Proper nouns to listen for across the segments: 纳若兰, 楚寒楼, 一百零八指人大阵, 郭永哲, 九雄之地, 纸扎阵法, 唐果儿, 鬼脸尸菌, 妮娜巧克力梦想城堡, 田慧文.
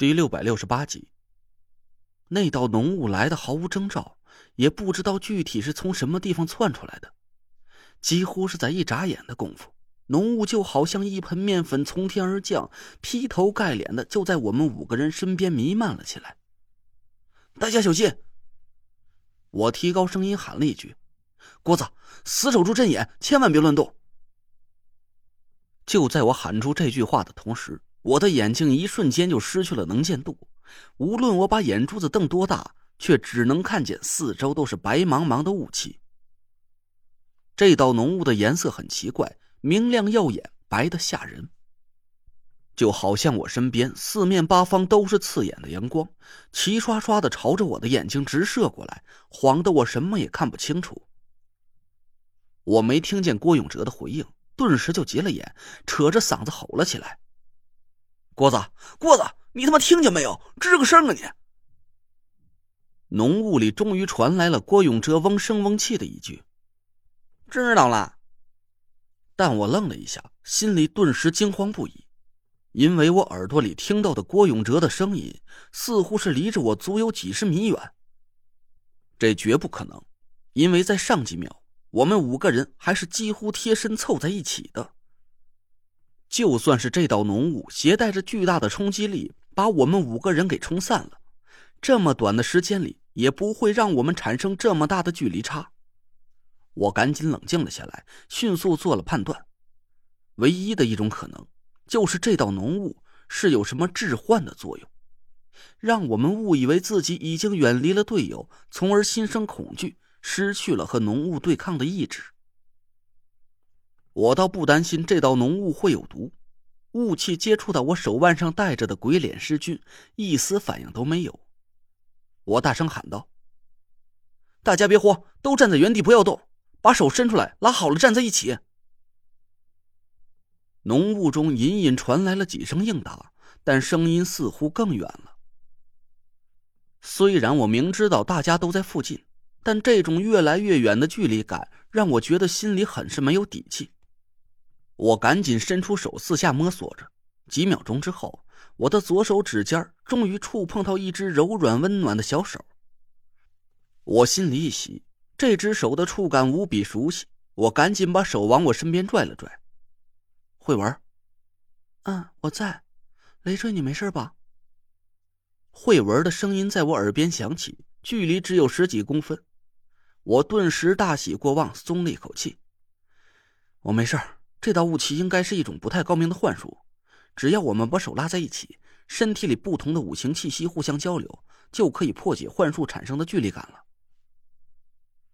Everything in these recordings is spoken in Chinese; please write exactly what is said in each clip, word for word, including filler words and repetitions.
第六百六十八集。那道浓雾来得毫无征兆，也不知道具体是从什么地方窜出来的，几乎是在一眨眼的功夫，浓雾就好像一盆面粉从天而降，劈头盖脸的就在我们五个人身边弥漫了起来。大家小心！我提高声音喊了一句，郭子，死守住阵眼，千万别乱动。就在我喊出这句话的同时，我的眼睛一瞬间就失去了能见度，无论我把眼珠子瞪多大，却只能看见四周都是白茫茫的雾气。这道浓雾的颜色很奇怪，明亮耀眼，白得吓人，就好像我身边四面八方都是刺眼的阳光，齐刷刷地朝着我的眼睛直射过来，晃得我什么也看不清楚。我没听见郭永哲的回应，顿时就急了眼，扯着嗓子吼了起来。郭子，郭子，你他妈听见没有？吱个声啊你！浓雾里终于传来了郭永哲嗡声嗡气的一句：“知道了。”但我愣了一下，心里顿时惊慌不已，因为我耳朵里听到的郭永哲的声音，似乎是离着我足有几十米远。这绝不可能，因为在上几秒，我们五个人还是几乎贴身凑在一起的。就算是这道浓雾携带着巨大的冲击力把我们五个人给冲散了，这么短的时间里也不会让我们产生这么大的距离差。我赶紧冷静了下来，迅速做了判断，唯一的一种可能就是这道浓雾是有什么致幻的作用，让我们误以为自己已经远离了队友，从而心生恐惧，失去了和浓雾对抗的意志。我倒不担心这道浓雾会有毒，雾气接触到我手腕上戴着的鬼脸尸菌，一丝反应都没有。我大声喊道：“大家别慌，都站在原地不要动，把手伸出来，拉好了站在一起。”浓雾中隐隐传来了几声应答，但声音似乎更远了。虽然我明知道大家都在附近，但这种越来越远的距离感让我觉得心里很是没有底气。我赶紧伸出手四下摸索着，几秒钟之后，我的左手指尖终于触碰到一只柔软温暖的小手。我心里一喜，这只手的触感无比熟悉，我赶紧把手往我身边拽了拽。慧文。嗯，我在。雷追，你没事吧？慧文的声音在我耳边响起，距离只有十几公分。我顿时大喜过望，松了一口气。我没事儿，这道雾气应该是一种不太高明的幻术，只要我们把手拉在一起，身体里不同的五行气息互相交流，就可以破解幻术产生的距离感了。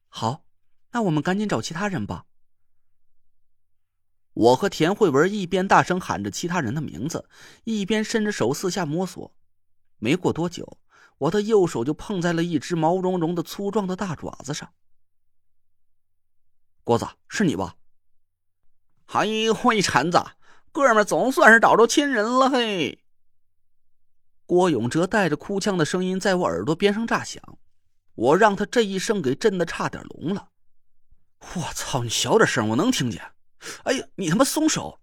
好，那我们赶紧找其他人吧。我和田慧文一边大声喊着其他人的名字，一边伸着手四下摸索。没过多久，我的右手就碰在了一只毛茸茸的粗壮的大爪子上。郭子，是你吧？哎呦，铲子，哥们总算是找着亲人了嘿！郭永哲带着哭腔的声音在我耳朵边上炸响，我让他这一声给震得差点聋了。我操，你小点声，我能听见。哎呀，你他妈松手！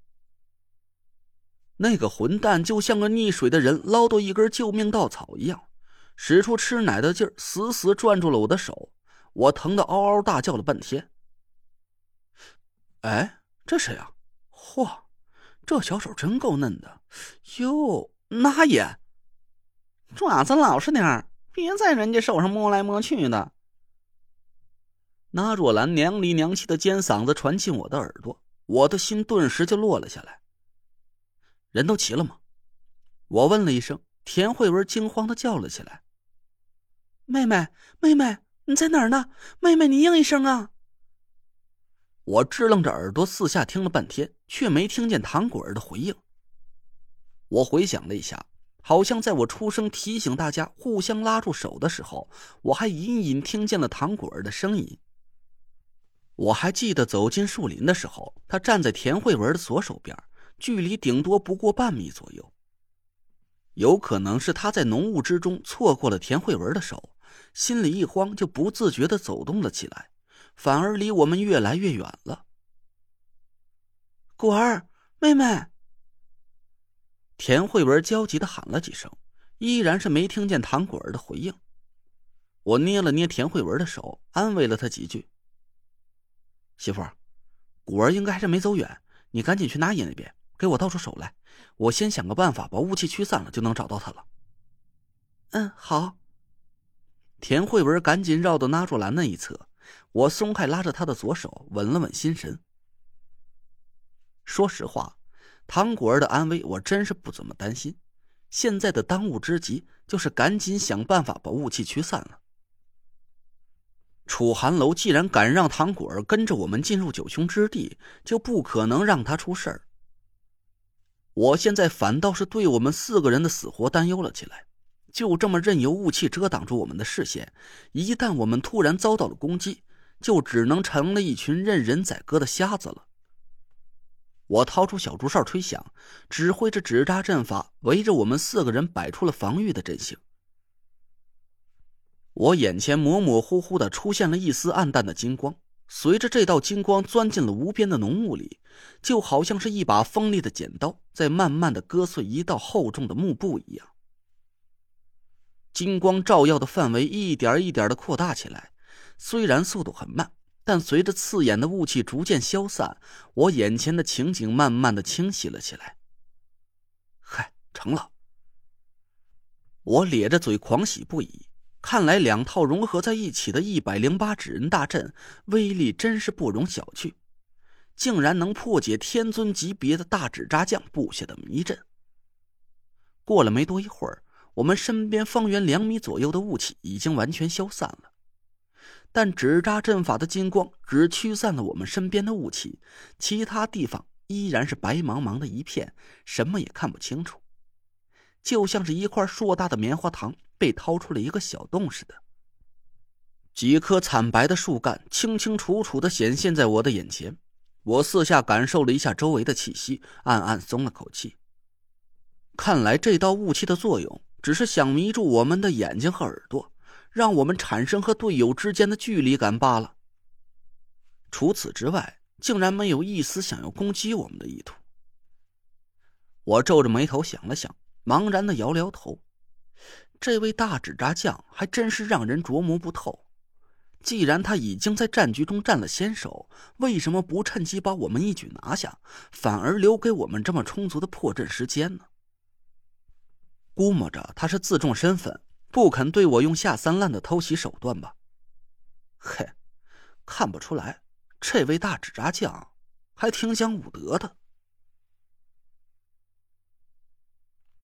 那个混蛋就像个溺水的人捞到一根救命稻草一样，使出吃奶的劲儿，死死攥住了我的手，我疼得嗷嗷大叫了半天。哎，这谁啊？嚯，这小手真够嫩的哟！那也爪子老实点，别在人家手上摸来摸去的。那若兰娘里娘气的尖嗓子传进我的耳朵，我的心顿时就落了下来。人都齐了吗？我问了一声，田慧文惊慌地叫了起来：“妹妹，妹妹，你在哪儿呢？妹妹，你应一声啊！”我支棱着耳朵四下听了半天，却没听见糖果儿的回应。我回想了一下，好像在我出声提醒大家互相拉住手的时候，我还隐隐听见了糖果儿的声音。我还记得走进树林的时候，他站在田慧文的左手边，距离顶多不过半米左右。有可能是他在浓雾之中错过了田慧文的手，心里一慌，就不自觉地走动了起来，反而离我们越来越远了。果儿，妹妹！田慧文焦急地喊了几声，依然是没听见唐果儿的回应。我捏了捏田慧文的手，安慰了她几句。媳妇儿，果儿应该还是没走远，你赶紧去那爷那边给我倒出手来，我先想个办法把雾气驱散了，就能找到他了。嗯，好。田慧文赶紧绕到纳若兰那一侧，我松开拉着她的左手，稳了稳心神。说实话，唐果儿的安危我真是不怎么担心，现在的当务之急就是赶紧想办法把雾气驱散了。楚寒楼既然敢让唐果儿跟着我们进入九雄之地，就不可能让他出事儿。我现在反倒是对我们四个人的死活担忧了起来，就这么任由雾气遮挡住我们的视线，一旦我们突然遭到了攻击，就只能成了一群任人宰割的瞎子了。我掏出小竹哨吹响，指挥着纸扎阵法围着我们四个人摆出了防御的阵型。我眼前模模糊糊的出现了一丝暗淡的金光，随着这道金光钻进了无边的浓雾里，就好像是一把锋利的剪刀在慢慢的割碎一道厚重的幕布一样。金光照耀的范围一点一点的扩大起来，虽然速度很慢，但随着刺眼的雾气逐渐消散，我眼前的情景慢慢的清晰了起来。嗨，成了！我咧着嘴狂喜不已，看来两套融合在一起的一百零八指人大阵威力真是不容小觑，竟然能破解天尊级别的大纸扎将布下的迷阵。过了没多一会儿，我们身边方圆两米左右的雾气已经完全消散了，但纸扎阵法的金光只驱散了我们身边的雾气，其他地方依然是白茫茫的一片，什么也看不清楚，就像是一块硕大的棉花糖被掏出了一个小洞似的。几棵惨白的树干清清楚楚地显现在我的眼前，我四下感受了一下周围的气息，暗暗松了口气。看来这道雾气的作用只是想迷住我们的眼睛和耳朵，让我们产生和队友之间的距离感罢了。除此之外，竟然没有一丝想要攻击我们的意图。我皱着眉头想了想，茫然地摇了摇头。这位大纸扎将还真是让人琢磨不透，既然他已经在战局中占了先手，为什么不趁机把我们一举拿下，反而留给我们这么充足的破阵时间呢？估摸着他是自重身份，不肯对我用下三滥的偷袭手段吧。嘿，看不出来这位大纸扎将还挺讲武德的。